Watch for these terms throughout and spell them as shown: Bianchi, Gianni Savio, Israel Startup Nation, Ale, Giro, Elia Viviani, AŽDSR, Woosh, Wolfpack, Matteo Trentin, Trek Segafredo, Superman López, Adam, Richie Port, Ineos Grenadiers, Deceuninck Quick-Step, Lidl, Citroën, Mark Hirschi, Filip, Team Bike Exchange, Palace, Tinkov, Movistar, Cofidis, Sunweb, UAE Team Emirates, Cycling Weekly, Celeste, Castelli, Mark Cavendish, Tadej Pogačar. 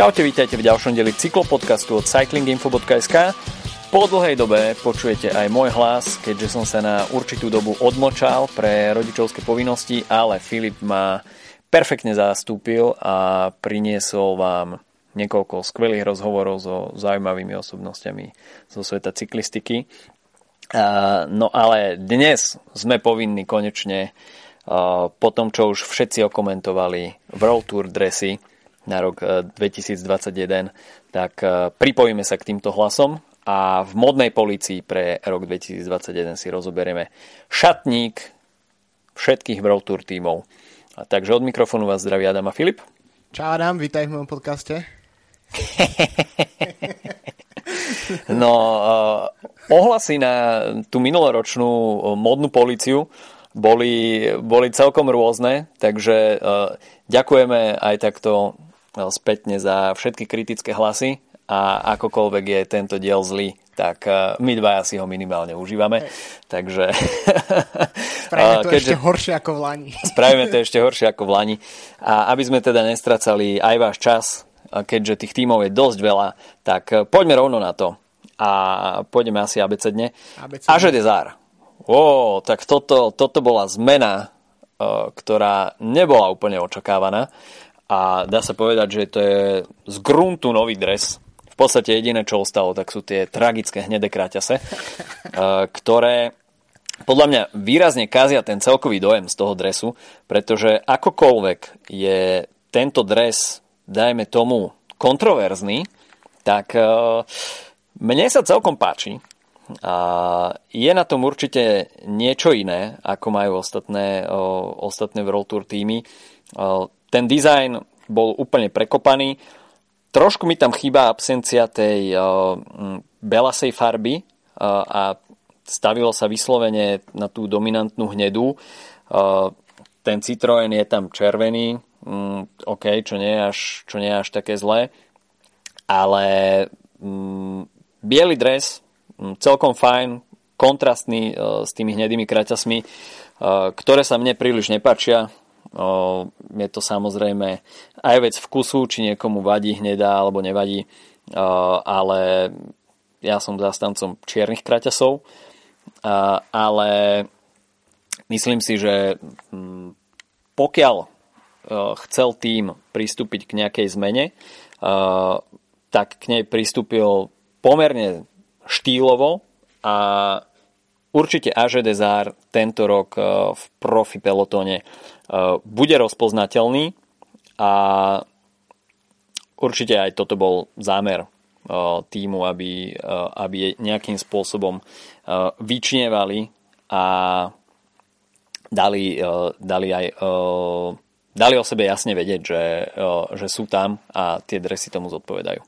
Čaute, vítajte v ďalšom deli cyklopodcastu od cyclinginfo.sk. Po dlhej dobe počujete aj môj hlas, keďže som sa na určitú dobu odmlčal pre rodičovské povinnosti, ale Filip ma perfektne zastúpil a priniesol vám niekoľko skvelých rozhovorov so zaujímavými osobnostiami zo sveta cyklistiky. No ale dnes sme povinní konečne, po tom, čo už všetci okomentovali World Tour dresy na rok 2021, tak pripojíme sa k týmto hlasom a v modnej polícii pre rok 2021 si rozoberieme šatník všetkých World Tour tímov. A takže od mikrofónu vás zdraví Adam a Filip. Čau Adam, vítaj v mojom podcaste. No, ohlasy na tú minuloročnú modnú políciu boli celkom rôzne, takže ďakujeme aj takto spätne za všetky kritické hlasy a akokoľvek je tento diel zlý, tak my dvaja si ho minimálne užívame. Hej. Takže spravíme to ešte horšie ako v lani. Spravíme to ešte horšie ako v lani. A aby sme teda nestracali aj váš čas, keďže tých tímov je dosť veľa, tak poďme rovno na to. A poďme asi abecedne. AŽDSR. Tak toto bola zmena, ktorá nebola úplne očakávaná. A dá sa povedať, že to je z gruntu nový dres. V podstate jediné, čo ostalo, tak sú tie tragické hnedé kráťase, ktoré podľa mňa výrazne kazia ten celkový dojem z toho dresu, pretože akokoľvek je tento dres, dajme tomu, kontroverzný, tak mne sa celkom páči. A je na tom určite niečo iné, ako majú ostatné World Tour týmy. Ten dizajn bol úplne prekopaný. Trošku mi tam chýba absencia tej belasej farby a stavilo sa vyslovene na tú dominantnú hnedú. Ten Citroën je tam červený, čo nie je až také zlé, ale biely dres celkom fajn, kontrastný s tými hnedými kraťasmi, ktoré sa mne príliš nepáčia. Je to samozrejme aj vec vkusu, či niekomu vadí hnedá alebo nevadí, ale ja som zastancom čiernych kraťasov, ale myslím si, že pokiaľ chcel tým pristúpiť k nejakej zmene, tak k nej pristúpil pomerne štýlovo a určite AŽDSR tento rok v profi pelotone bude rozpoznateľný a určite aj toto bol zámer týmu, aby nejakým spôsobom vyčnievali a dali o sebe jasne vedieť, že sú tam a tie dresy tomu zodpovedajú.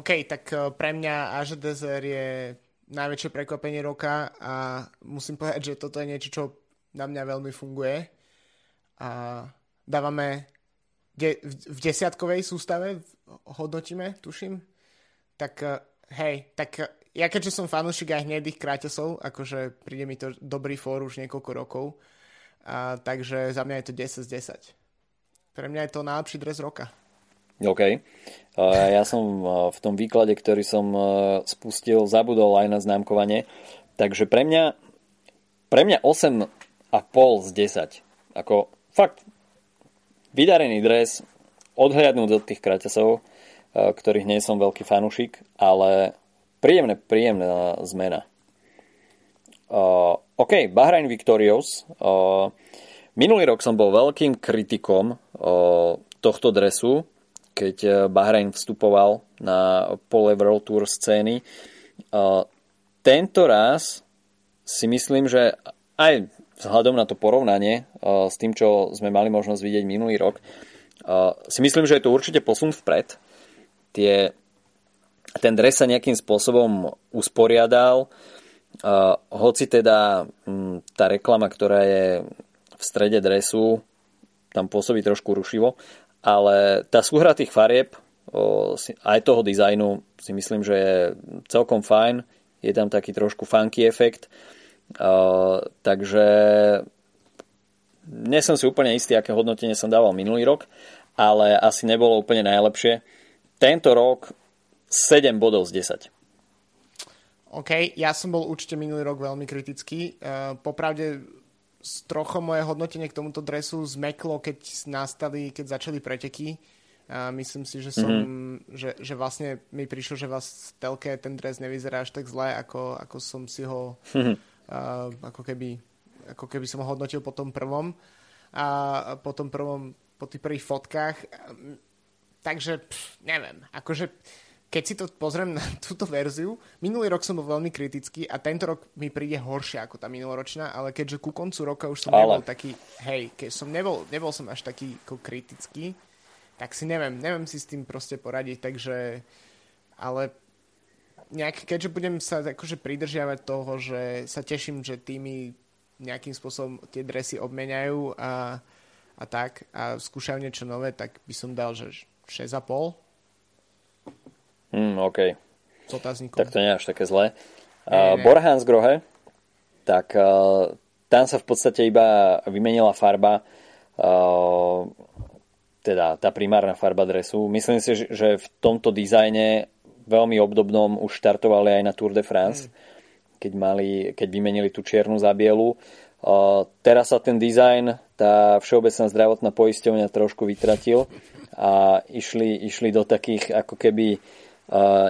OK, tak pre mňa AŽDSR je najväčšie prekvapenie roka a musím povedať, že toto je niečo, čo na mňa veľmi funguje. A dávame v desiatkovej sústave, hodnotíme, tuším. Tak hej, tak ja keďže som fanúšik aj hnedých kráťasov, akože príde mi to dobrý fór už niekoľko rokov, takže za mňa je to 10 z 10. Pre mňa je to najlepší dres roka. OK. Ja som v tom výklade, ktorý som spustil, zabudol aj na známkovanie. Takže pre mňa 8,5 z 10. Ako fakt vydarený dres, odhľadnúť od tých kraťasov, ktorých nie som veľký fanúšik, ale príjemná zmena. OK, Bahrain Victorious. Minulý rok som bol veľkým kritikom tohto dresu, keď Bahrain vstupoval na pole World Tour scény. Tento raz si myslím, že aj vzhľadom na to porovnanie s tým, čo sme mali možnosť vidieť minulý rok, si myslím, že je to určite posun vpred. Ten dres sa nejakým spôsobom usporiadal, hoci teda tá reklama, ktorá je v strede dresu, tam pôsobí trošku rušivo, ale tá súhra tých farieb aj toho dizajnu si myslím, že je celkom fajn. Je tam taký trošku funky efekt. Takže nie som si úplne istý, aké hodnotenie som dával minulý rok, ale asi nebolo úplne najlepšie. Tento rok 7 bodov z 10. OK, ja som bol určite minulý rok veľmi kritický. Popravde trochu moje hodnotenie k tomuto dresu zmeklo, keď začali preteky. Myslím si, že že vlastne mi prišlo, že v telke ten dres nevyzerá až tak zle, ako som si ho ako keby som ho hodnotil po tom prvom po tých prvých fotkách. Takže neviem, akože keď si to pozriem na túto verziu, minulý rok som bol veľmi kritický a tento rok mi príde horšie ako tá minuloročná, ale keďže ku koncu roka už som nebol taký, nebol som až taký ako kritický, tak si neviem si s tým proste poradiť, takže, ale nejak, keďže budem sa akože pridržiavať toho, že sa teším, že týmy nejakým spôsobom tie dresy obmeňajú a tak, a skúšajú niečo nové, tak by som dal, že 6,5. OK. S otáznikom. Tak to nie je až také zlé. Bora Hansgrohe, tak tam sa v podstate iba vymenila farba, teda tá primárna farba dresu. Myslím si, že v tomto dizajne veľmi obdobnom už štartovali aj na Tour de France, keď vymenili tú čiernu za bielu. Teraz sa ten dizajn, tá Všeobecná zdravotná poisťovňa trošku vytratil a išli do takých ako keby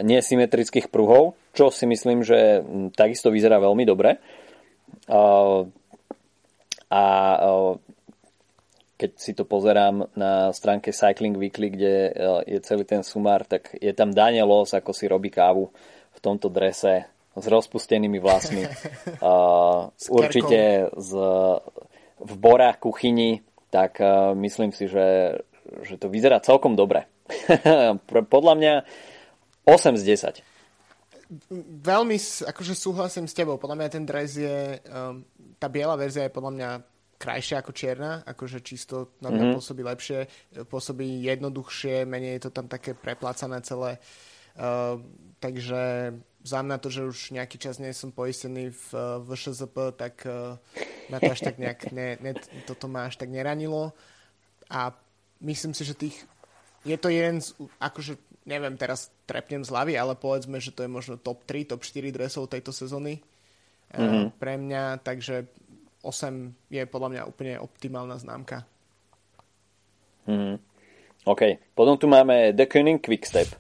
nesymetrických pruhov, čo si myslím, že takisto vyzerá veľmi dobre. Keď si to pozerám na stránke Cycling Weekly, kde je celý ten sumár, tak je tam Daniel Loss, ako si robí kávu v tomto drese s rozpustenými vlasmi. Určite v Bora kuchyni, tak myslím si, že to vyzerá celkom dobre. Podľa mňa 8 z 10. Veľmi akože súhlasím s tebou. Podľa mňa ten dres je... Tá biela verzia je podľa mňa krajšia ako čierna, akože čisto na mňa pôsobí lepšie, pôsobí jednoduchšie, menej je to tam také preplácané celé. Takže za mňa to, že už nejaký čas nie som poistený v ŠZP, tak na to až tak nejak toto ma až tak neranilo. A myslím si, že je to jeden z, akože neviem, teraz trepnem z hlavy, ale povedzme, že to je možno top 3, top 4 dresov tejto sezóny pre mňa, takže 8 je podľa mňa úplne optimálna známka. OK. Potom tu máme Deceuninck Quick-Step.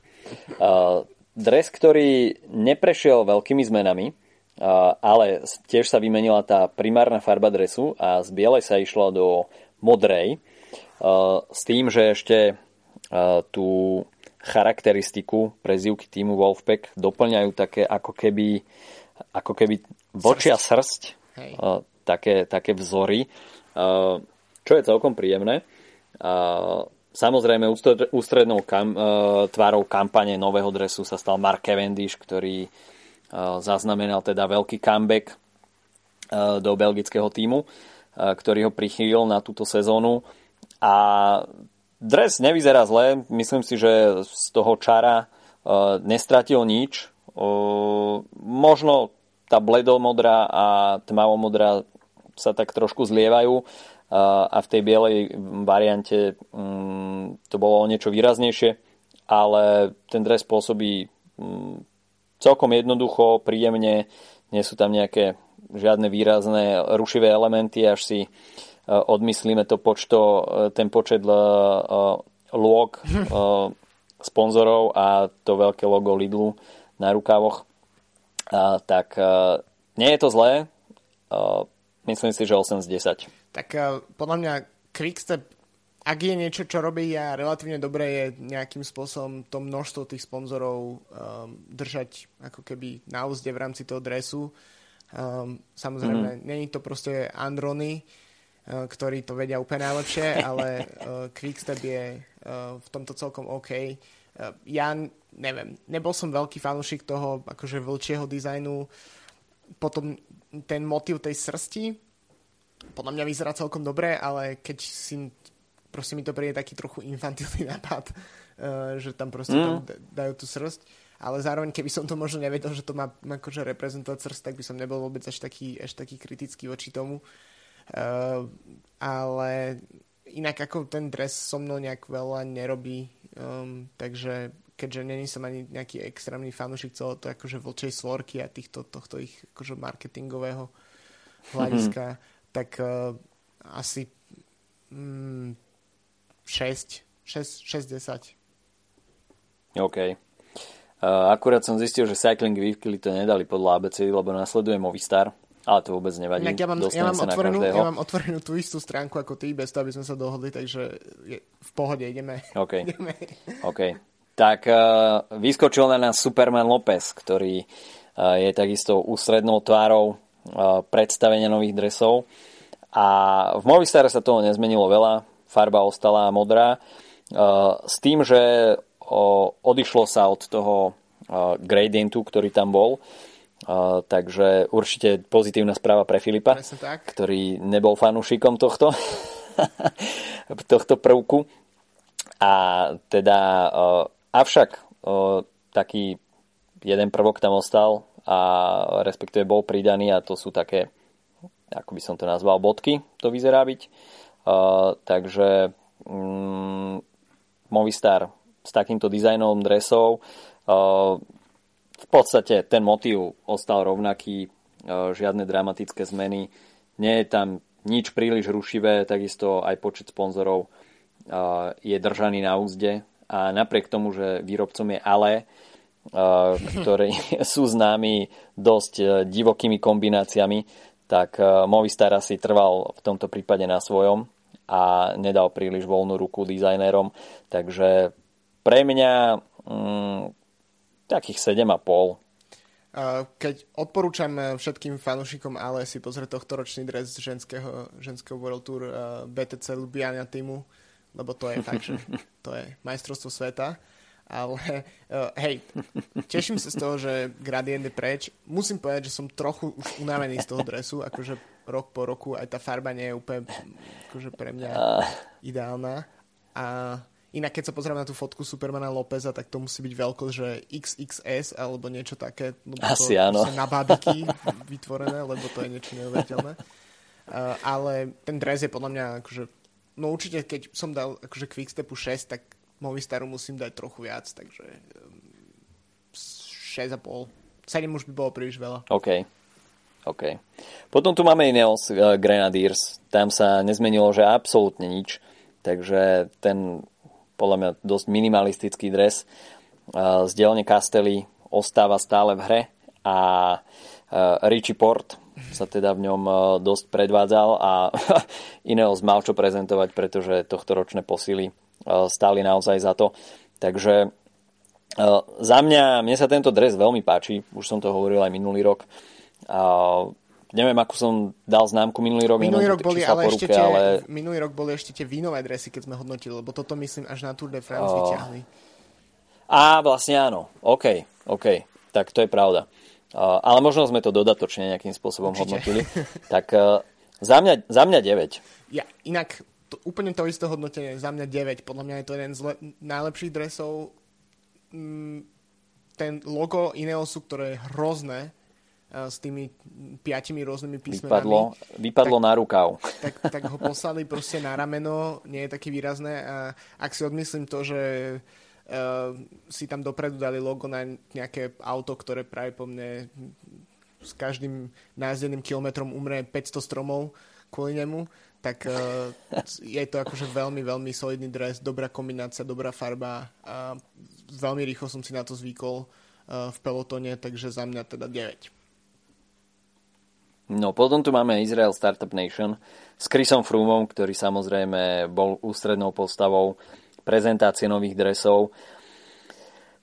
Dres, ktorý neprešiel veľkými zmenami, ale tiež sa vymenila tá primárna farba dresu a z bielej sa išla do modrej, s tým, že ešte tú charakteristiku prezývky týmu Wolfpack doplňajú také ako keby vočia srst. Hej. Také vzory, čo je celkom príjemné. Samozrejme ústrednou tvárou kampane nového dresu sa stal Mark Cavendish, ktorý zaznamenal teda veľký comeback do belgického tímu, ktorý ho prichýlil na túto sezónu. A dres nevyzerá zle, myslím si, že z toho čara nestratil nič. Možno tá bledomodrá a tmavomodrá sa tak trošku zlievajú a v tej bielej variante to bolo o niečo výraznejšie, ale ten dres pôsobí celkom jednoducho, príjemne, nie sú tam nejaké žiadne výrazné rušivé elementy, až si odmyslíme to ten počet lôg sponzorov a to veľké logo Lidlu na rukávoch. Tak nie je to zlé, myslím si, že 8 z 10. Tak podľa mňa Quickstep, ak je niečo, čo robí a relatívne dobre, je nejakým spôsobom to množstvo tých sponzorov držať ako keby na úzde v rámci toho dresu. Samozrejme, není to proste Androni, ktorí to vedia úplne najlepšie, ale Quickstep je v tomto celkom OK. Ja neviem, nebol som veľký fanúšik toho akože vlčieho dizajnu. Potom ten motív tej srsti podľa mňa vyzerá celkom dobre, ale keď si proste mi to príde taký trochu infantilný nápad, že tam proste dajú tú srst, ale zároveň keby som to možno nevedel, že to má akože reprezentovať srst, tak by som nebol vôbec až taký kritický voči tomu. Ale inak ako ten dres so mnou nejak veľa nerobí, takže keďže není som ani nejaký extrémny fanúšik celého to akože vlčej svorky a tohto ich akože marketingového hľadiska, tak asi 6-10. OK. Akurát som zistil, že Cycling Weekly to nedali podľa ABC, lebo nasleduje Movistar, ale to vôbec nevadí. Ja mám otvorenú tú istú stránku ako ty, bez toho, aby sme sa dohodli, takže v pohode, ideme. OK. Ideme. OK. Tak vyskočil na nás Superman López, ktorý je takisto ústrednou tvárou predstavenia nových dresov. A v Movistar sa toho nezmenilo veľa, farba ostala modrá. S tým, že odišlo sa od toho gradientu, ktorý tam bol. Takže určite pozitívna správa pre Filipa, ktorý nebol fanúšikom tohto prvku. A teda... Avšak taký jeden prvok tam ostal a respektíve bol pridaný a to sú také, ako by som to nazval, bodky, to vyzerá byť. Takže Movistar s takýmto dizajnom dresov, v podstate ten motív ostal rovnaký, žiadne dramatické zmeny, nie je tam nič príliš rušivé, takisto aj počet sponzorov je držaný na úzde. A napriek tomu, že výrobcom je Ale, ktorí sú známi dosť divokými kombináciami, tak Movistar asi trval v tomto prípade na svojom a nedal príliš voľnú ruku dizajnérom. Takže pre mňa takých 7,5. Keď odporúčam všetkým fanúšikom Ale si pozrieť tohtoročný dres ženského World Tour BTC Ljubljana týmu, lebo to je fakt, že to je majstrovstvo sveta, ale hej, teším sa z toho, že gradient je preč. Musím povedať, že som trochu už unavený z toho dresu, akože rok po roku, aj tá farba nie je úplne akože pre mňa ideálna. A inak, keď sa pozriem na tú fotku Supermana Lópeza, tak to musí byť veľkosť, že XXS alebo niečo také, lebo asi to áno. Sú na bábiky vytvorené, lebo to je niečo neuveriteľné. Ale ten dres je podľa mňa akože... No určite, keď som dal akože Quickstepu 6, tak Movistaru musím dať trochu viac, takže 6,5. 7 už by bolo príliš veľa. OK. Potom tu máme Ineos Grenadiers. Tam sa nezmenilo, že absolútne nič. Takže ten, podľa mňa, dosť minimalistický dres z dielne Castelli ostáva stále v hre a Richie Port sa teda v ňom dosť predvádzal a Ineos mal čo prezentovať, pretože tohtoročné posily stáli naozaj za to. Takže za mne sa tento dres veľmi páči, už som to hovoril aj minulý rok. Neviem, akú som dal známku minulý rok. Minulý rok boli ešte tie vínové dresy, keď sme hodnotili, lebo toto myslím až na Tour de France vyťahli. Á, vlastne áno. OK. Tak to je pravda. Ale možno sme to dodatočne nejakým spôsobom určite hodnotili. Tak za mňa 9. Ja inak úplne to isté hodnotenie, za mňa 9. Podľa mňa je to jeden z najlepších dresov. Ten logo Ineosu, ktoré je hrozné, s tými 5 rôznymi písmenami. Vypadlo tak, na rukav. Tak ho poslali proste na rameno, nie je taký výrazné. A ak si odmyslím to, že... si tam dopredu dali logo na nejaké auto, ktoré práve po mne s každým najazdeným kilometrom umrie 500 stromov kvôli nemu, tak je to akože veľmi, veľmi solidný dres, dobrá kombinácia, dobrá farba a veľmi rýchlo som si na to zvykol v pelotone, takže za mňa teda 9. No potom tu máme Israel Startup Nation s Chrisom Froomom, ktorý samozrejme bol ústrednou postavou prezentácie nových dresov.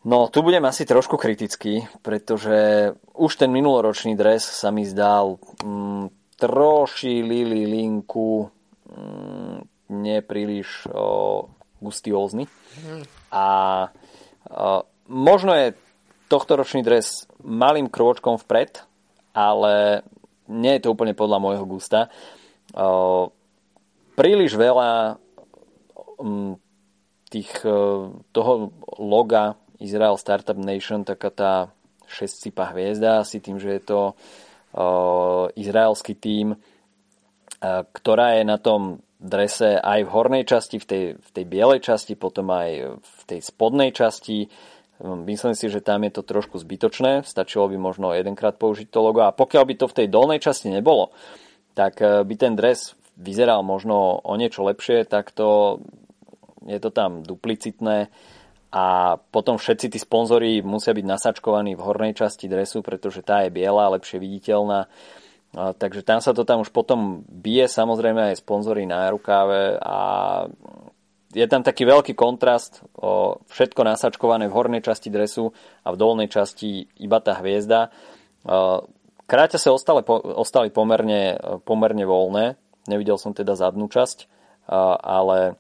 No, tu budem asi trošku kritický, pretože už ten minuloročný dres sa mi zdal troši linku nepríliš gustiózny. A možno je tohtoročný dres malým krôčkom vpred, ale nie je to úplne podľa môjho gusta. Príliš veľa toho loga Israel Startup Nation, taká tá šesťcipá hviezda, asi tým, že je to izraelský tím, ktorá je na tom drese aj v hornej časti, v tej bielej časti, potom aj v tej spodnej časti Myslím si, že tam je to trošku zbytočné, stačilo by možno jedenkrát použiť to logo a pokiaľ by to v tej dolnej časti nebolo, tak by ten dres vyzeral možno o niečo lepšie, tak to je to tam duplicitné a potom všetci tí sponzori musia byť nasačkovaní v hornej časti dresu, pretože tá je biela, lepšie viditeľná, takže tam sa to tam už potom bije, samozrejme aj sponzori na rukáve a je tam taký veľký kontrast, všetko nasačkované v hornej časti dresu a v dolnej časti iba tá hviezda. Kráťa sa ostali pomerne voľné, nevidel som teda zadnú časť, ale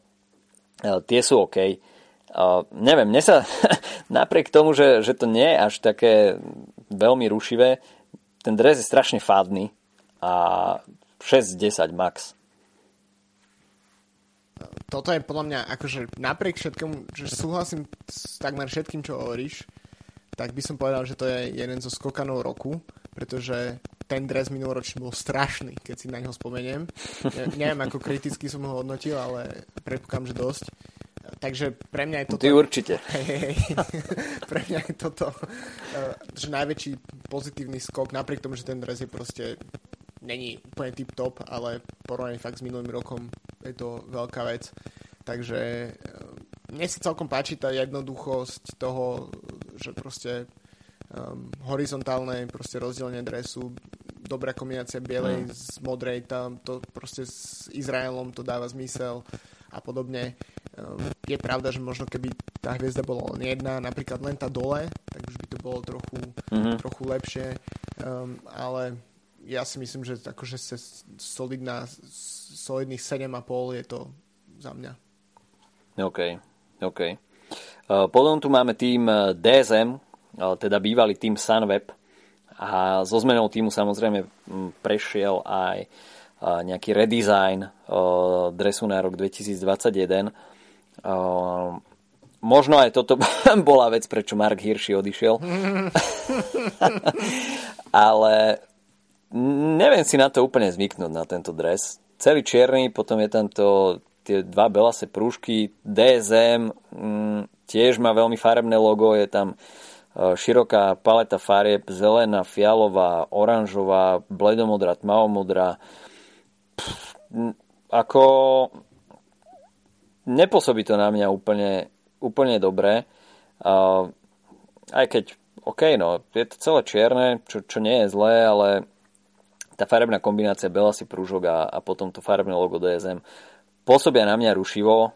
tie sú OK. Neviem, mne sa napriek tomu, že to nie je až také veľmi rušivé, ten dres je strašne fádny a 6-10 max. Toto je podľa mňa, akože napriek všetkému, že súhlasím s takmer všetkým, čo hovoríš, tak by som povedal, že to je jeden zo skokanov roku, pretože ten dres minuloročný bol strašný, keď si na ňo spomeniem. Neviem, ako kriticky som ho hodnotil, ale predpokladám, že dosť. Takže pre mňa je toto... Ty určite. Pre mňa je toto, že najväčší pozitívny skok, napriek tomu, že ten dres je proste... Není úplne tip-top, ale porovnaný fakt s minulým rokom je to veľká vec. Takže mne si celkom páči tá jednoduchosť toho, že proste horizontálne proste rozdelenie dresu, dobrá kombinácia bielej z modrej, tam to proste s Izraelom to dáva zmysel a podobne. Je pravda, že možno keby tá hviezda bola len jedna, napríklad len tá dole, tak už by to bolo trochu lepšie, ale... Ja si myslím, že akože solidných 7,5 je to za mňa. OK. Potom tu máme tým DSM, teda bývalý tým Sunweb a so zmenou týmu samozrejme prešiel aj nejaký redesign dresu na rok 2021. Možno aj toto bola vec, prečo Mark Hirschi odišiel. Ale neviem si na to úplne zvyknúť, na tento dres. Celý čierny, potom je tam tie dva belasé prúžky, DSM, tiež má veľmi farebné logo, je tam široká paleta farieb, zelená, fialová, oranžová, bledomodrá, tmavomodrá. Ako nepôsobí to na mňa úplne dobre. Aj keď, je to celé čierne, čo nie je zlé, ale tá farebná kombinácia belasý prúžok a potom to farebné logo DSM pôsobia na mňa rušivo,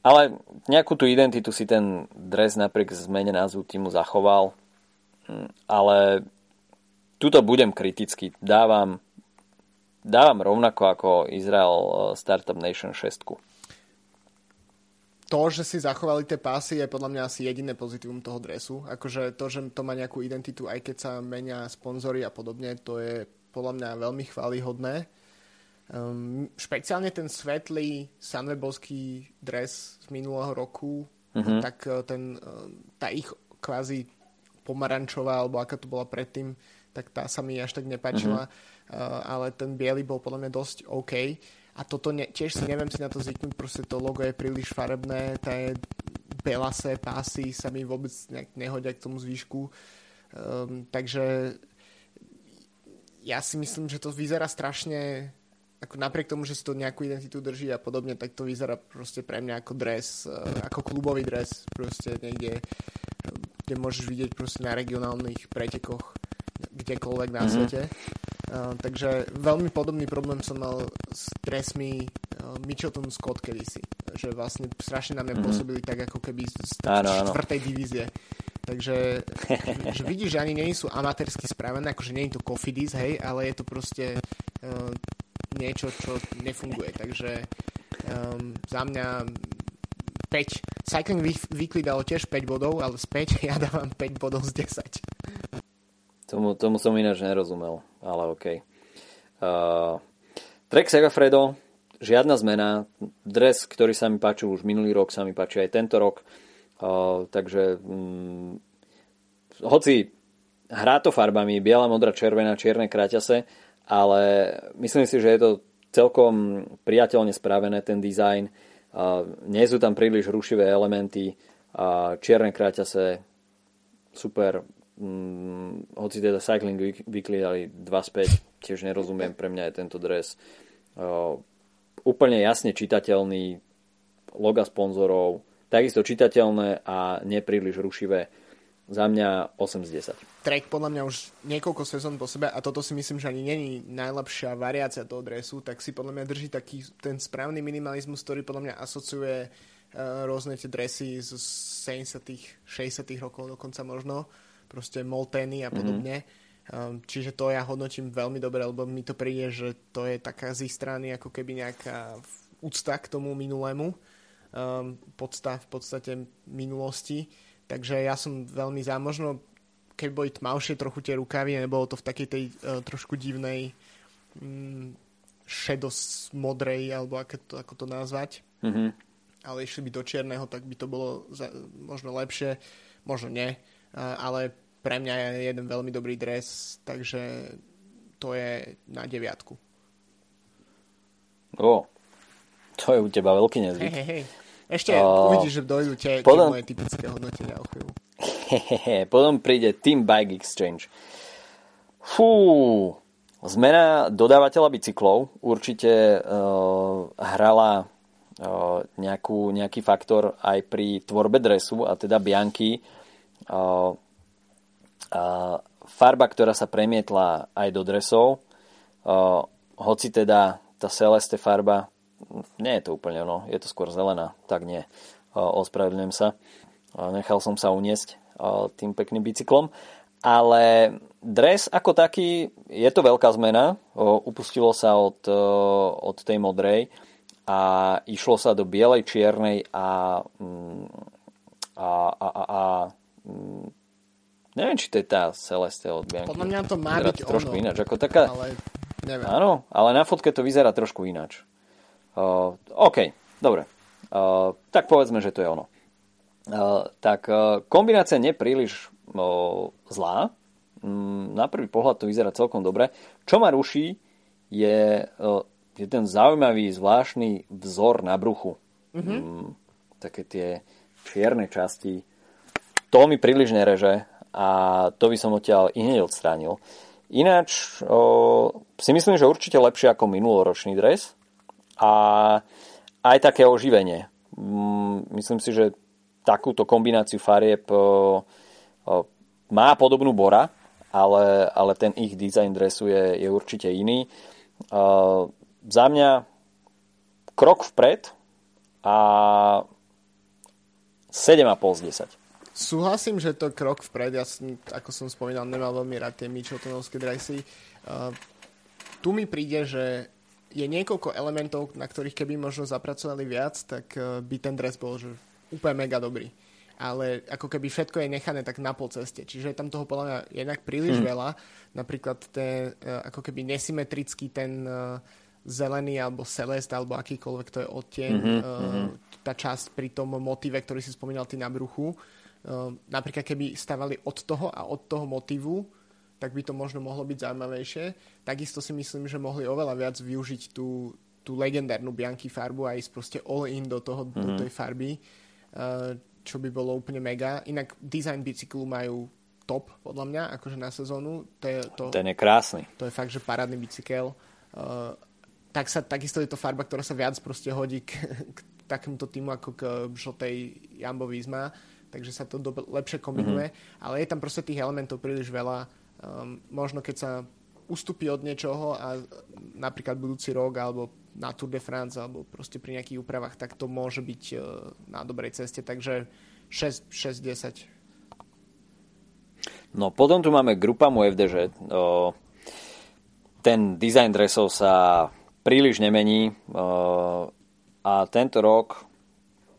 ale nejakú tú identitu si ten dres napriek zmene názvu týmu zachoval, ale tuto budem kritický, dávam rovnako ako Israel Startup Nation 6. To, že si zachovali tie pásy, je podľa mňa asi jediné pozitívum toho dresu. Akože to, že to má nejakú identitu, aj keď sa menia sponzory a podobne, to je podľa mňa veľmi chválihodné. Špeciálne ten svetlý sunwebovský dres z minulého roku, tak tá ich kvázi pomarančová, alebo aká to bola predtým, tak tá sa mi až tak nepáčila. Ale ten biely bol podľa mňa dosť OK. A toto tiež si neviem si na to zvyknúť, proste to logo je príliš farebné, tie belasé pásy sa mi vôbec nehodia k tomu zvýšku. Takže ja si myslím, že to vyzerá strašne, ako napriek tomu, že si to nejakú identitu drží a podobne, tak to vyzerá proste pre mňa ako dres, ako klubový dres, proste niekde, kde môžeš vidieť proste na regionálnych pretekoch kdekoľvek na svete. Takže veľmi podobný problém som mal s dresmi Mitchelton Scott kedysi, že vlastne strašne na mňa pôsobili tak ako keby z 4. divízie, takže že vidíš, že ani nie sú amatérsky správené, akože nie je to Cofidis, hej, ale je to proste niečo, čo nefunguje, takže za mňa 5, Cycling Weekly dalo tiež 5 bodov, ale späť ja dávam 5 bodov z 10. Tomu som ináč nerozumel, ale OK. Trek Segafredo, žiadna zmena. Dres, ktorý sa mi páčil už minulý rok, sa mi páči aj tento rok. Takže hoci hrá to farbami, biela, modrá, červená, čierne kráťase, ale myslím si, že je to celkom priateľne spravené ten dizajn. Nie sú tam príliš rušivé elementy. a čierne kráťase, super. Hoci teda Cycling Weekly dali 2 späť, tiež nerozumiem, pre mňa je tento dres úplne jasne čitateľný, loga sponzorov takisto čitateľné a nepríliš rušivé. Za mňa 8/10. Trek podľa mňa už niekoľko sezón po sebe, a toto si myslím, že ani není najlepšia variácia toho dresu, tak si podľa mňa drží taký ten správny minimalizmus, ktorý podľa mňa asociuje rôzne tie dresy z 70-tých, 60-tých rokov dokonca možno, proste moltény a podobne. Čiže to ja hodnotím veľmi dobre, lebo mi to príde, že to je taká z ich strany ako keby nejaká úcta k tomu minulému, v podstate minulosti. Takže ja som veľmi za, možno keď boli tmavšie trochu tie rukavy, nebolo to v takej tej trošku divnej šedosmodrej, alebo ako to nazvať. Mm-hmm. Ale išli by do čierneho, tak by to bolo možno lepšie, možno nie. Ale pre mňa je jeden veľmi dobrý dres, takže to je na 9. To je u teba veľký nezvyk. Hej. Ešte uvidíš, že dojdú tie moje typické hodnotenia o chvíľu. Potom príde Team Bike Exchange. Zmena dodávateľa bicyklov určite hrala nejaký faktor aj pri tvorbe dresu, a teda Bianchi. Farba, ktorá sa premietla aj do dresov, hoci teda tá Celeste farba nie je to úplne ono, je to skôr zelená, tak nie, ospravedlňujem sa, nechal som sa uniesť tým pekným bicyklom, ale dres ako taký, je to veľká zmena, upustilo sa od tej modrej a išlo sa do bielej, čiernej a neviem, či to je tá Celeste od Bianchi. Podľa mňa to má byť trošku ono, ináč, ako taká, ale neviem. Áno, ale na fotke to vyzerá trošku ináč. OK, dobre. Tak povedzme, že to je ono. Tak kombinácia nepríliš zlá. Na prvý pohľad to vyzerá celkom dobre. Čo ma ruší je ten zaujímavý, zvláštny vzor na bruchu. Mm-hmm. Také tie čierne časti. To mi príliš nereže a to by som odtiaľ ihneď odstránil. Ináč si myslím, že určite lepšie ako minuloročný dres. A aj také oživenie. Myslím si, že takúto kombináciu farieb má podobnú Bora, ale ten ich design dresu je určite iný. Za mňa krok vpred a 7,5/10. Súhlasím, že to krok vpred. Ja som, ako som spomínal, nemal veľmi rád tie Mitcheltonovské dresy. Tu mi príde, že je niekoľko elementov, na ktorých keby možno zapracovali viac, tak by ten dres bol že úplne mega dobrý. Ale ako keby všetko je nechané tak na pol ceste. Čiže je tam toho podľa mňa jednak príliš veľa. Napríklad ten ako keby nesymetrický ten zelený alebo celest, alebo akýkoľvek to je odtieň. Tá časť pri tom motíve, ktorý si spomínal ty na bruchu. Napríklad keby stávali od toho a od toho motívu, tak by to možno mohlo byť zaujímavejšie. Takisto si myslím, že mohli oveľa viac využiť tú legendárnu Bianchi farbu a ísť proste all-in do toho, do tej farby, čo by bolo úplne mega. Inak design bicyklu majú top, podľa mňa, akože na sezónu. Ten je krásny. To je fakt, že parádny bicykel. Takisto je to farba, ktorá sa viac proste hodí k takémuto týmu ako k žltej Jumbo-Visma, takže sa to lepšie kombinuje. Ale je tam proste tých elementov príliš veľa. Možno keď sa ustúpi od niečoho a napríklad budúci rok alebo na Tour de France alebo proste pri nejakých úpravách, tak to môže byť na dobrej ceste, takže 6/10. No potom tu máme Grupamu FDŽ. Ten design dresov sa príliš nemení a tento rok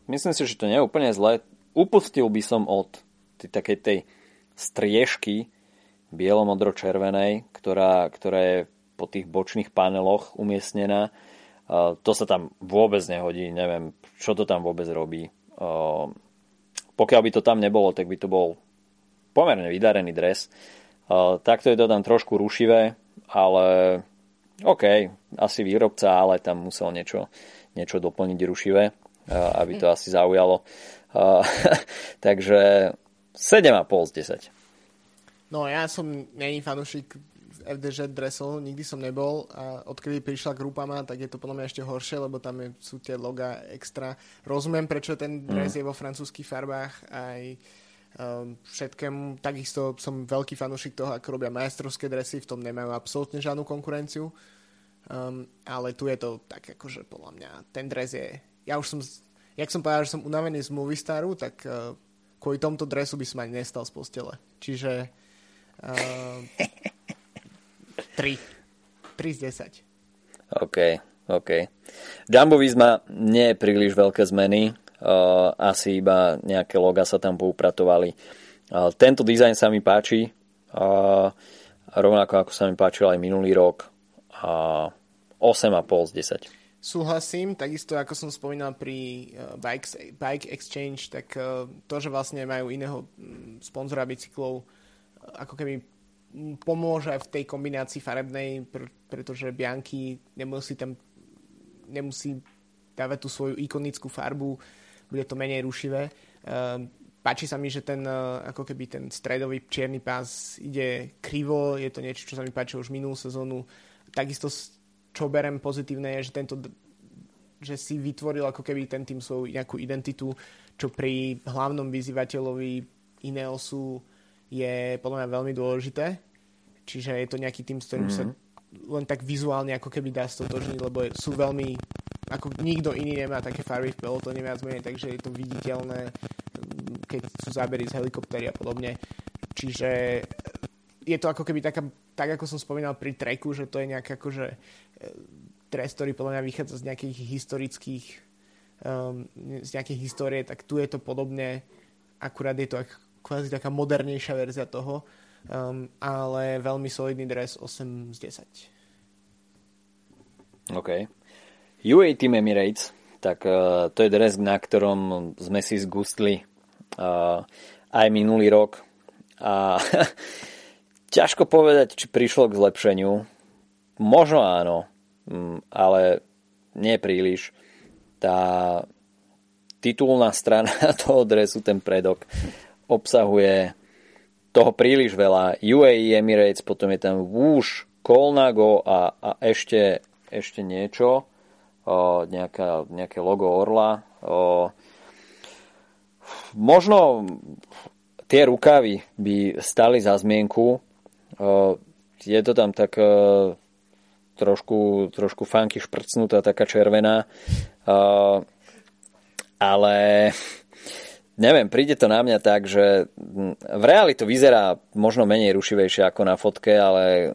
myslím si, že to nie je úplne zle. Upustil by som od takej tej striežky bielo-modro-červenej, ktorá je po tých bočných paneloch umiestnená. To sa tam vôbec nehodí, neviem, čo to tam vôbec robí. Pokiaľ by to tam nebolo, tak by to bol pomerne vydarený dres. Takto je to tam trošku rušivé, ale OK, asi výrobca, ale tam musel niečo doplniť rušivé, aby to asi zaujalo. Takže 7,5 z 10. No ja som není fanúšik FDŽ dresov, nikdy som nebol a odkedy prišla k Rupama, tak je to podľa mňa ešte horšie, lebo tam sú tie logá extra. Rozumiem, prečo ten dres je vo francúzskych farbách aj všetkému. Takisto som veľký fanúšik toho, ako robia majstrovské dresy, v tom nemajú absolútne žiadnu konkurenciu. Ale tu je to tak akože podľa mňa ten dres je... Jak som povedal, že som unavený z Movistaru, tak kvôli tomto dresu by som ani nestal z postele. Čiže 3 z 10. OK. Jumbo-Visma nie je príliš veľké zmeny. Asi iba nejaké loga sa tam poupratovali. Tento dizajn sa mi páči. Rovnako ako sa mi páčil aj minulý rok. 8,5 z 10. Súhlasím, takisto ako som spomínal pri Bike Exchange, tak to, že vlastne majú iného sponzora bicyklov, ako keby pomôže aj v tej kombinácii farebnej, pretože Bianchi nemusí dávať tú svoju ikonickú farbu, bude to menej rušivé. Páči sa mi, že ten stredový čierny pás ide krivo, je to niečo, čo sa mi páčilo už minulú sezónu. Takisto čo berem pozitívne je, že si vytvoril ako keby ten tým svoju nejakú identitu, čo pri hlavnom vyzývateľovi Ineosu je podľa mňa veľmi dôležité. Čiže je to nejaký tým, s ktorým sa len tak vizuálne ako keby dá stotožniť, lebo sú veľmi, ako nikto iný nemá také farby v pelotóne viac menej, takže je to viditeľné, keď sú zábery z helikoptery a podobne. Čiže je to ako keby taká, tak ako som spomínal pri treku, že to je nejaké akože dres, ktorý podľa mňa vychádza z nejakých historických z nejakých histórie, tak tu je to podobne, akurát je to kvázi taká modernejšia verzia toho, ale veľmi solidný dres, 8 z 10. OK. UAE Team Emirates, tak to je dres, na ktorom sme si zgustli aj minulý rok a ťažko povedať, či prišlo k zlepšeniu. Možno áno, ale nie príliš. Tá titulná strana toho dresu, ten predok, obsahuje toho príliš veľa. UAE Emirates, potom je tam Woosh, Colnago a ešte niečo. Nejaké logo orla. Možno tie rukavy by stali za zmienku. Je to tam tak... trošku funky šprcnutá, taká červená. Ale neviem, príde to na mňa tak, že v reáli to vyzerá možno menej rušivejšie ako na fotke, ale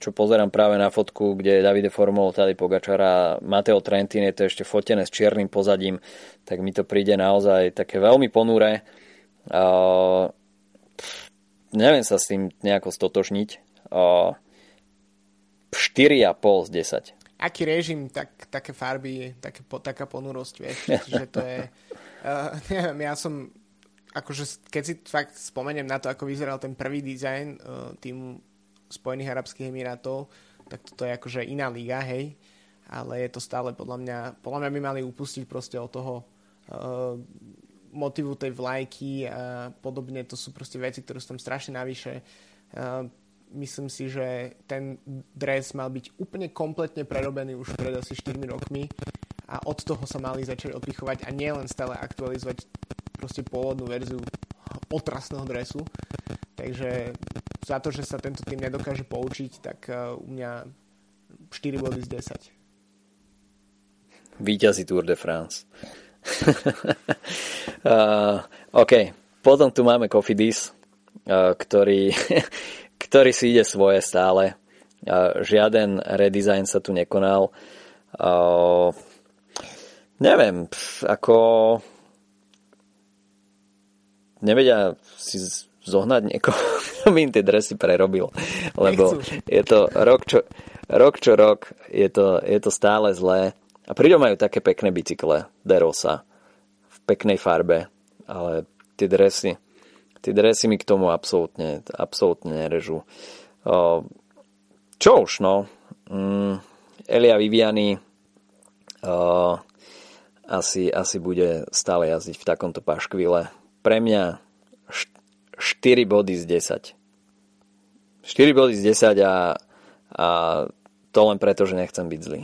čo pozerám práve na fotku, kde Davide Formolo, Tadej Pogačar a Matteo Trentin, je to ešte fotené s čiernym pozadím, tak mi to príde naozaj také veľmi ponuré. Neviem sa s tým nejako stotožniť. 4,5 z 10. Aký režim, také farby, taká ponurosť, vieš, že to je... neviem, ja som... Akože, keď si fakt spomeniem na to, ako vyzeral ten prvý dizajn týmu Spojených arabských emirátov, tak toto je akože iná liga, hej, ale je to stále podľa mňa by mali upustiť proste od toho motivu tej vlajky a podobne, to sú proste veci, ktoré sú tam strašne navyše. Myslím si, že ten dres mal byť úplne kompletne prerobený už pred asi 4 rokmi a od toho sa mali začať odpichovať a nielen stále aktualizovať proste pôvodnú verziu otrasného dresu. Takže za to, že sa tento tým nedokáže poučiť, tak u mňa 4 body z 10. Víťazí Tour de France. OK, potom tu máme Cofidis, ktorý si ide svoje stále. Žiaden redesign sa tu nekonal. Neviem, ako nevedia si zohnať niekoho, kto by im tie dresy prerobil. Lebo je to rok čo rok, je to stále zlé. A pritom majú také pekné bicykle Derosa v peknej farbe, ale tie dresy mi k tomu absolútne nerežú. Čo už, no? Elia Viviani asi bude stále jazdiť v takomto paškvíle. Pre mňa 4 body z 10. 4 body z 10 a to len preto, že nechcem byť zlý.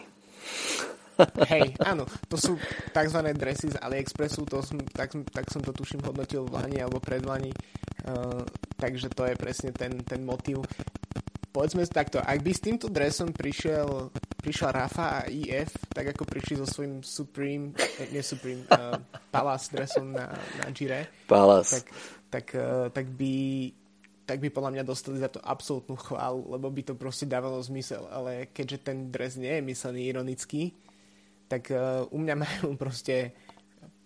Hej, áno, to sú tzv. Dresy z AliExpressu, tak som to tuším hodnotil v lani alebo predlani, takže to je presne ten motív. Povedzme takto, ak by s týmto dresom prišla Rapha a IF, tak ako prišli so svojím Palace dresom na Gire, Palace. Tak by podľa mňa dostali za to absolútnu chválu, lebo by to proste dávalo zmysel, ale keďže ten dres nie je myslený ironicky, tak u mňa majú proste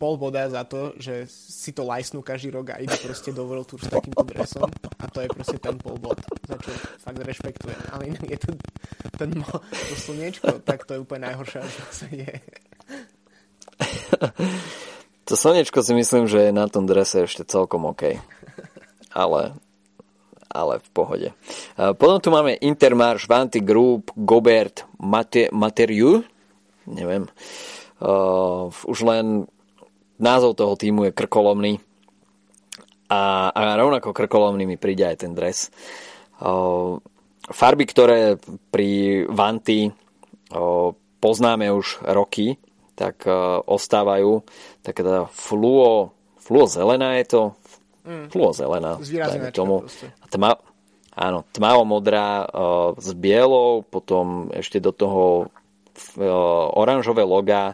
pol boda za to, že si to lajsnú každý rok a idú proste do World Tour s takýmto dresom a to je proste ten pol bod, za čo fakt rešpektujem, ale inak je to to slniečko, tak to je úplne najhoršia, čo sa je. To slniečko si myslím, že je na tom drese ešte celkom OK. Ale v pohode. Potom tu máme Intermarš, Vanty Group, Gobert, Materiu. Neviem. Už len názov toho týmu je krkolomný. A rovnako krkolomný mi príde aj ten dres. Farby, ktoré pri Vanty poznáme už roky, tak ostávajú. Taká teda fluozelená je to. Fluozelená. Zvýrazená tomu. Tmavo-modrá s bielou, potom ešte do toho oranžové logá.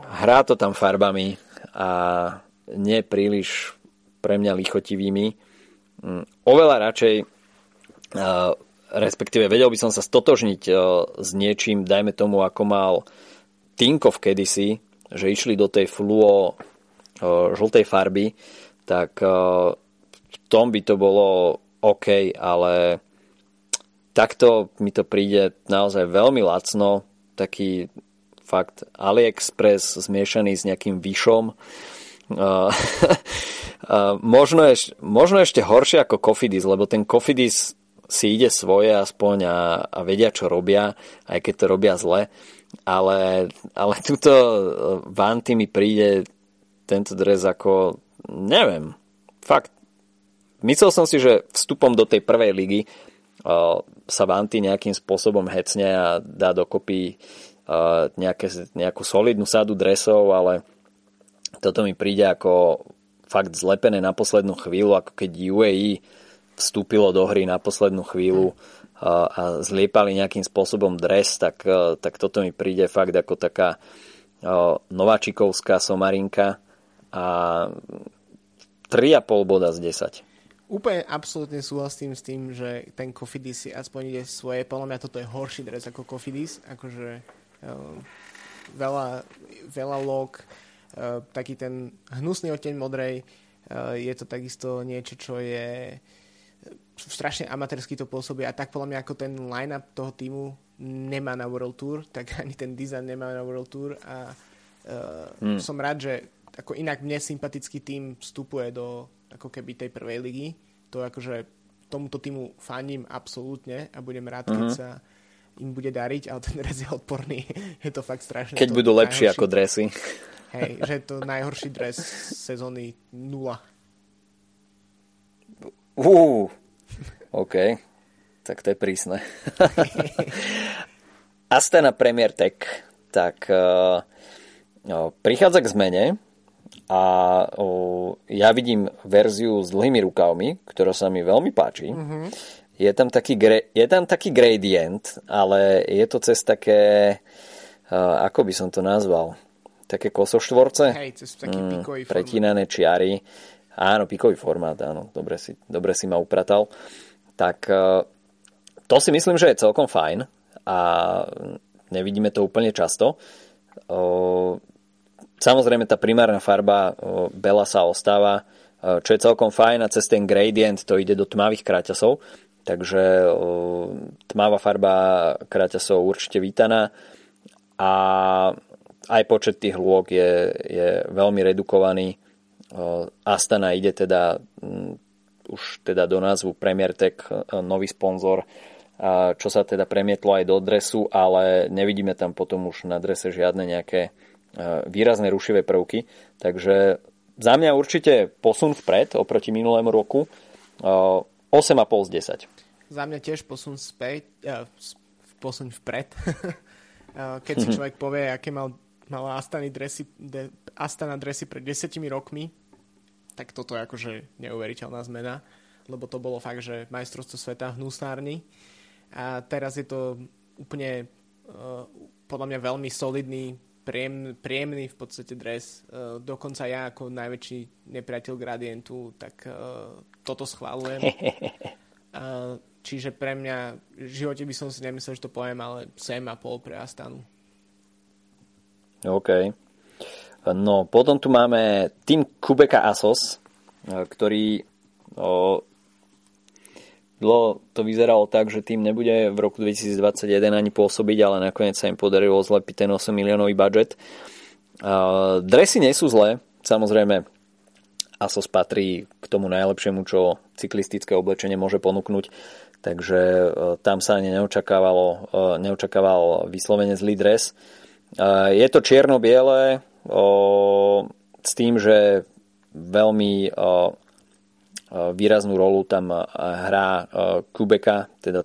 Hrá to tam farbami a nie príliš pre mňa lichotivými. Oveľa radšej, respektíve vedel by som sa stotožniť s niečím, dajme tomu, ako mal Tinkov kedysi, že išli do tej fluo žltej farby, tak v tom by to bolo OK, ale takto mi to príde naozaj veľmi lacno, taký fakt AliExpress zmiešaný s nejakým vyšom. Možno ešte horšie ako Cofidis, lebo ten Cofidis si ide svoje aspoň a vedia, čo robia, aj keď to robia zle, ale tuto Vanty mi príde tento dres ako, neviem, fakt, myslel som si, že vstupom do tej prvej ligy sa Vanty nejakým spôsobom hecne a dá dokopy nejakú solidnú sadu dresov, ale toto mi príde ako fakt zlepené na poslednú chvíľu, ako keď UAE vstúpilo do hry na poslednú chvíľu a zliepali nejakým spôsobom dres, tak toto mi príde fakt ako taká nováčikovská somarinka. A 3,5 boda z 10. Úplne absolútne súhlasím s tým, že ten Cofidis si aspoň ide svoje. Podľa mňa toto je horší dres ako Cofidis, akože veľa log, taký ten hnusný odteň modrej, je to takisto niečo, čo je strašne amatérsky to pôsobí a tak podľa mňa ako ten line-up toho týmu nemá na World Tour, tak ani ten design nemá na World Tour a som rád, že ako inak mne sympatický tým vstupuje do ako keby tej prvej ligy. To akože tomuto týmu faním absolútne a budem rád, keď sa im bude dariť, ale ten dres je odporný. Je to fakt strašné. Keď budú lepší ako dresy. Hej, že je to najhorší dres sezóny 0. OK. Tak to je prísne. Astana Premier Tech. Tak prichádza k zmene a ja vidím verziu s dlhými rukávmi, ktorá sa mi veľmi páči. Mm-hmm. Je tam taký gradient, ale je to cez také, ako by som to nazval, také kosoštvorce. Hej, cez taký pikový formát. Pretínané čiary. Áno, pikový formát, áno. Dobre si ma upratal. Tak to si myslím, že je celkom fajn a nevidíme to úplne často. Samozrejme tá primárna farba bela sa ostáva, čo je celkom fajn a cez ten gradient to ide do tmavých kráťasov, takže tmavá farba kráťasov určite vítaná a aj počet tých lôk je veľmi redukovaný. Astana ide teda už teda do názvu Premier Tech, nový sponzor čo sa teda premietlo aj do dresu, ale nevidíme tam potom už na drese žiadne nejaké výrazné rušivé prvky. Takže za mňa určite posun vpred oproti minulému roku, 8,5 z 10. Za mňa tiež posun vpred. Keď si človek povie, aké mala Astana dresy pred 10 rokmi, tak toto je akože neuveriteľná zmena, lebo to bolo fakt, že majstrovstvo sveta hnusárni. A teraz je to úplne podľa mňa veľmi solidný, príjemný v podstate dres. Dokonca ja ako najväčší nepriateľ gradientu, tak toto schváľujem. Čiže pre mňa v živote by som si nemyslel, že to poviem, ale 7,5 pre Astanu. OK. No, potom tu máme tým Kubeka Asos, ktorý to vyzeralo tak, že tým nebude v roku 2021 ani pôsobiť, ale nakoniec sa im podarilo zlepiť ten 8 miliónový budžet. Dresy nie sú zlé, samozrejme Asos patrí k tomu najlepšiemu, čo cyklistické oblečenie môže ponúknuť, takže tam sa ani neočakával vyslovene zlý dres. Je to čierno-biele s tým, že veľmi výraznú rolu tam hrá Kubeka, teda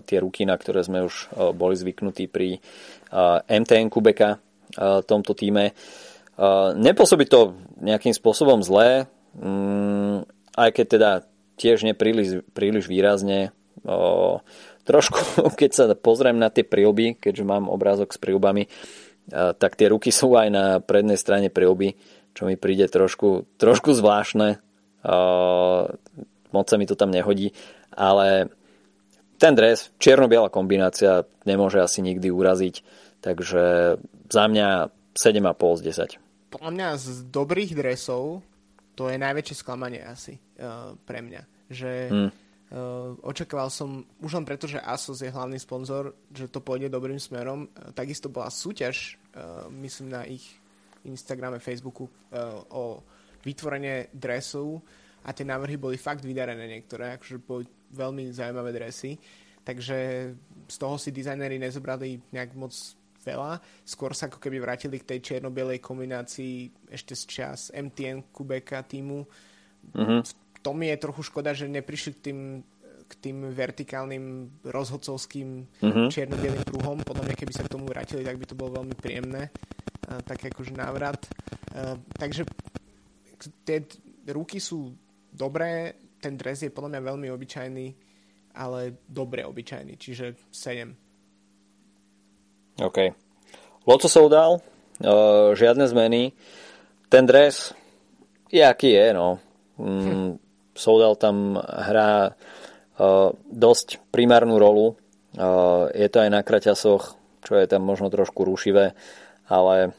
tie ruky, na ktoré sme už boli zvyknutí pri MTN Kubeka v tomto týme. Nepôsobí to nejakým spôsobom zlé, aj keď teda tiež nepríliš výrazne. Trošku, keď sa pozriem na tie prilby, keďže mám obrázok s prilbami, tak tie ruky sú aj na prednej strane prilby, čo mi príde trošku zvláštne. Moc sa mi to tam nehodí, ale ten dres, čierno-biela kombinácia, nemôže asi nikdy uraziť, takže za mňa 7,5 z 10. Podľa mňa z dobrých dresov to je najväčšie sklamanie asi pre mňa, že očakával som, už len preto, že ASOS je hlavný sponzor, že to pôjde dobrým smerom. Takisto bola súťaž, myslím na ich Instagrame, Facebooku, o vytvorenie dresov a tie návrhy boli fakt vydarené niektoré, akože boli veľmi zaujímavé dresy, takže z toho si dizajneri nezobrali nejak moc veľa, skôr sa ako keby vrátili k tej čierno-bielej kombinácii ešte z čas MTN Kubeka týmu. To mi je trochu škoda, že neprišli k tým vertikálnym rozhodcovským čierno-bielým pruhom. Podľa mňa, keby sa k tomu vrátili, tak by to bolo veľmi príjemné, tak akože návrat. Takže tie ruky sú dobré, ten dres je podľa mňa veľmi obyčajný, ale dobre obyčajný, čiže 7. OK. Loco sa udal, žiadne zmeny. Ten dres je aký je, no. Soudal tam hrá dosť primárnu rolu. Je to aj na kraťasoch, čo je tam možno trošku rušivé, ale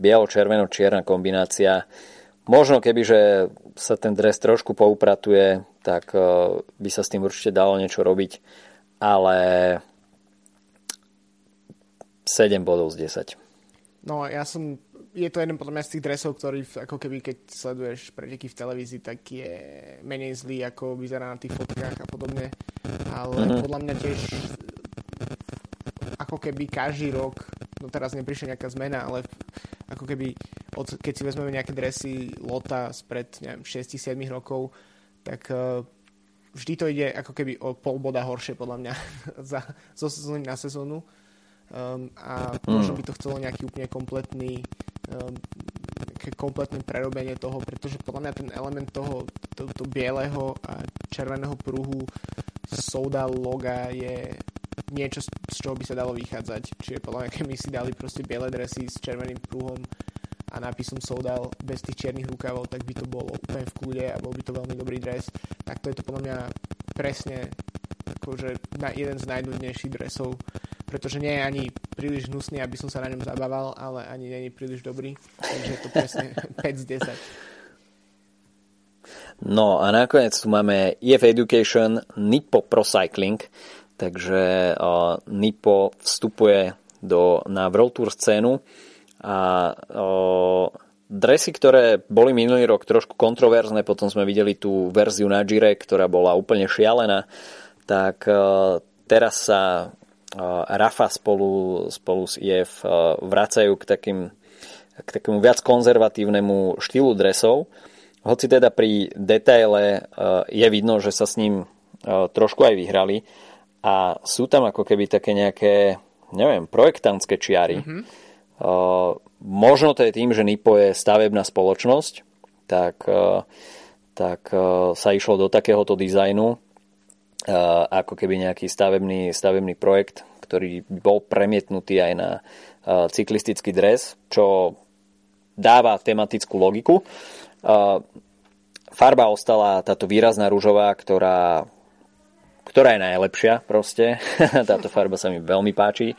bielo-červeno-čierna kombinácia. Možno kebyže sa ten dres trošku poupratuje, tak by sa s tým určite dalo niečo robiť, ale 7 bodov z 10. No je to jeden podľa mňa z tých dresov, ktorý ako keby keď sleduješ preteky v televízii, tak je menej zlý, ako vyzerá na tých fotkách a podobne, ale podľa mňa tiež ako keby každý rok, no teraz neprišla nejaká zmena, ale ako keby keď si vezmeme nejaké dresy Lota spred 6-7 rokov, tak vždy to ide ako keby o pol boda horšie podľa mňa zo sezóny na sezónu. A možno by to chcelo nejaký úplne kompletné prerobenie toho, pretože podľa mňa ten element toho to bieleho a červeného pruhu Souda loga je niečo, z čoho by sa dalo vychádzať. Čiže podľa mňa, keby si dali proste biele dresy s červeným pruhom a nápisom Soudal bez tých čiernych rukavov, tak by to bolo úplne v kľude a bol by to veľmi dobrý dres. Tak to je to podľa mňa presne akože jeden z najľudnejších dresov, pretože nie je ani príliš hnusný, aby som sa na ňom zabával, ale ani nie je príliš dobrý, takže je to presne 5 z 10. No a nakoniec tu máme EF Education Nippo Pro Cycling, takže Nippo vstupuje na World Tour scénu a dresy, ktoré boli minulý rok trošku kontroverzné, potom sme videli tú verziu na Gire, ktorá bola úplne šialená, tak teraz sa Rapha spolu s IF vracajú k takému viac konzervatívnemu štýlu dresov. Hoci teda pri detaile je vidno, že sa s ním trošku aj vyhrali a sú tam ako keby také nejaké, neviem, projektantské čiary. Mm-hmm. Možno to je tým, že Nipo je stavebná spoločnosť, tak sa išlo do takéhoto dizajnu, ako keby nejaký stavebný projekt, ktorý bol premietnutý aj na cyklistický dres, čo dáva tematickú logiku. Farba ostala táto výrazná ružová, ktorá je najlepšia proste. Táto farba sa mi veľmi páči.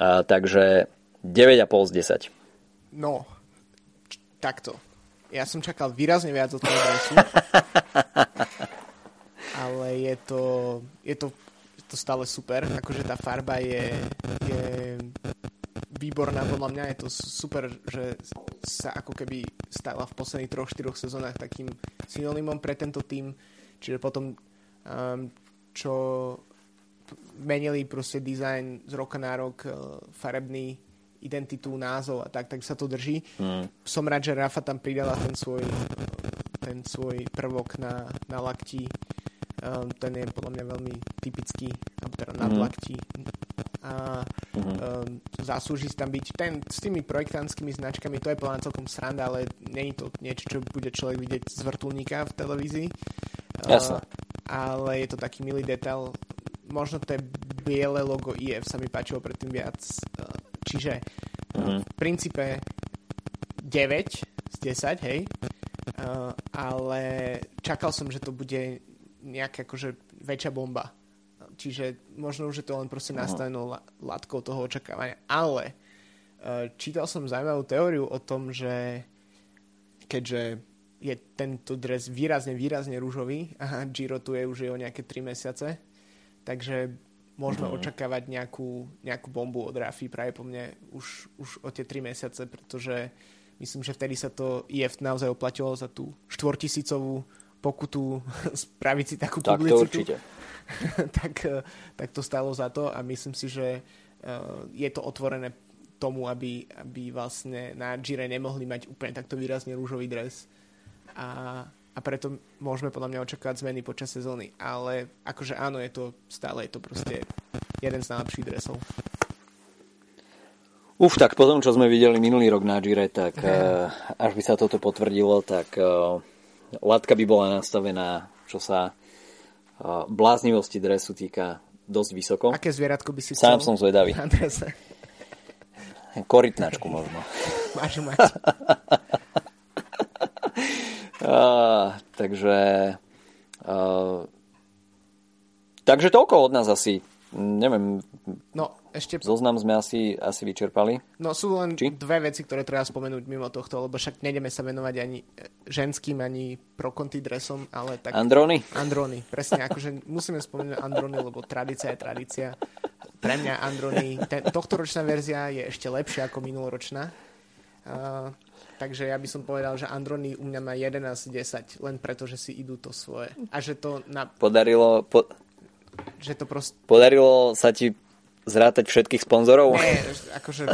Takže 9,5 z 10. No, takto. Ja som čakal výrazne viac od toho dresu. Ale je to stále super. Akože tá farba je výborná. Podľa mňa je to super, že sa ako keby stala v posledných 3-4 sezónach takým synonymom pre tento tým. Čiže potom, čo menili proste dizajn z roka na rok, farebný, identitu, názov a tak sa to drží. Mm. Som rád, že Rapha tam pridala ten svoj prvok na lakti. Ten je podľa mňa veľmi typický, teda nad lakti. A zaslúži tam byť. S tými projektantskými značkami to je podľa mňa celkom sranda, ale nie je to niečo, čo bude človek vidieť z vrtuľníka v televízii. Jasne. Ale je to taký milý detail. Možno to je biele logo IF sa mi páčilo predtým viac. Čiže v princípe 9 z 10, hej. Ale čakal som, že to bude nejaká akože väčšia bomba. Čiže možno už je to len proste nastavenou látkou toho očakávania. Ale čítal som zaujímavú teóriu o tom, že keďže je tento dres výrazne rúžový a Giro tu je už o nejaké 3 mesiace, takže môžeme očakávať nejakú bombu od Raphy práve po mne už o tie 3 mesiace, pretože myslím, že vtedy sa to IF naozaj oplatilo za tú 4,000 pokutu spraviť si takú publicitu. Tak to určite. tak to stalo za to a myslím si, že je to otvorené tomu, aby vlastne na Gire nemohli mať úplne takto výrazne rúžový dres a preto môžeme podľa mňa očakávať zmeny počas sezóny. Ale akože áno, je to proste jeden z najlepších dresov. Tak potom, čo sme videli minulý rok na Gire, tak až by sa toto potvrdilo, tak látka by bola nastavená, čo sa bláznivosti dresu týka, dosť vysoko. Aké zvieratko by si chcel? Sám som zvedavý. Korytnačku možno. Máš mať. Takže toľko od nás asi, neviem, no, ešte zoznam sme asi vyčerpali. No sú len dve veci, ktoré treba spomenúť mimo tohto, lebo však nejdeme sa venovať ani ženským, ani pro-konti dresom, ale tak... Androni, presne, akože musíme spomenúť Androni, lebo tradícia je tradícia. Pre mňa Androni, tohtoročná verzia je ešte lepšia ako minuloročná. Takže ja by som povedal, že Androni u mňa má 11-10, len preto, že si idú to svoje. A že to... Podarilo sa ti zrátať všetkých sponzorov? Nie, akože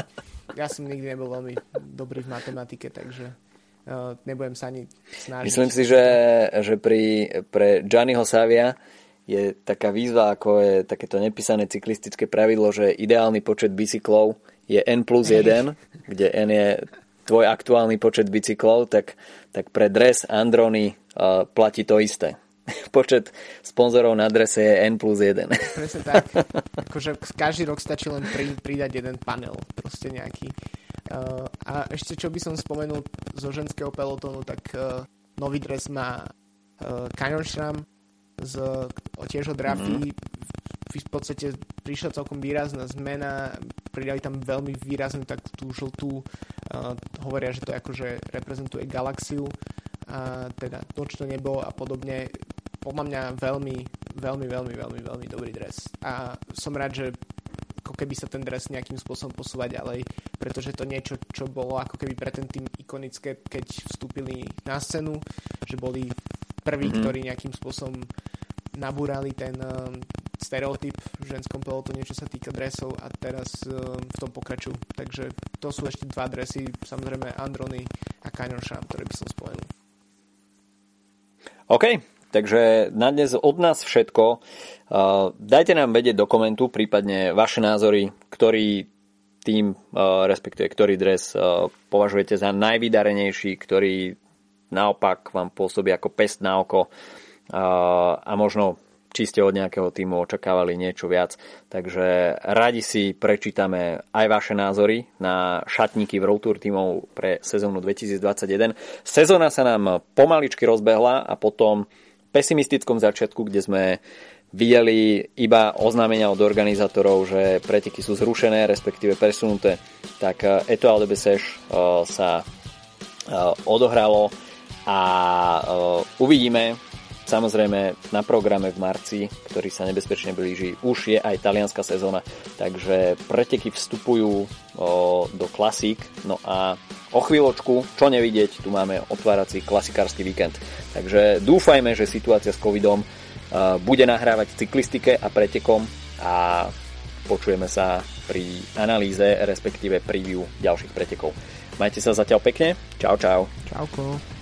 ja som nikdy nebol veľmi dobrý v matematike, takže nebudem sa ani snažiť. Myslím si, že pre Gianniho Savia je taká výzva, ako je takéto nepísané cyklistické pravidlo, že ideálny počet bicyklov je N+1, kde N je tvoj aktuálny počet bicyklov, tak pre dres Androni platí to isté. Počet sponzorov na drese je N+1. Presne tak. Akože každý rok stačí len pridať jeden panel. Proste nejaký. A ešte, čo by som spomenul zo ženského pelotónu, tak nový dres má Canyon SRAM tiež od Raphy. V podstate prišla celkom výrazná zmena, pridali tam veľmi výraznú takú tú žltú, hovoria, že to akože reprezentuje galaxiu, a teda nočné nebo a podobne. Podľa mňa veľmi dobrý dres. A som rád, že ako keby sa ten dres nejakým spôsobom posúva ďalej, pretože to niečo, čo bolo ako keby pre ten tým ikonické, keď vstúpili na scénu, že boli prví, ktorí nejakým spôsobom nabúrali ten stereotyp v ženskom pelotone, čo sa týka dresov, a teraz v tom pokračujú. Takže to sú ešte dva dresy, samozrejme Androni a Canyon SRAM, ktoré by som spomenul. OK, takže na dnes od nás všetko. Dajte nám vedieť do komentu, prípadne vaše názory, ktorý tým, respektíve ktorý dres považujete za najvydarenejší, ktorý naopak vám pôsobí ako pest na oko, a možno či ste od nejakého týmu očakávali niečo viac. Takže radi si prečítame aj vaše názory na šatníky v World Tour tímov pre sezónu 2021. Sezóna sa nám pomaličky rozbehla a potom pesimistickom začiatku, kde sme videli iba oznámenia od organizátorov, že preteky sú zrušené, respektíve presunuté, tak Etoile de Bessèges sa odohralo a uvidíme. Samozrejme, na programe v marci, ktorý sa nebezpečne blíži, už je aj talianska sezóna, takže preteky vstupujú do klasík. No a o chvíľočku, čo nevidieť, tu máme otvárací klasikársky víkend. Takže dúfajme, že situácia s covidom bude nahrávať cyklistike a pretekom, a počujeme sa pri analýze, respektíve preview ďalších pretekov. Majte sa zatiaľ pekne. Čau, čau. Čauko.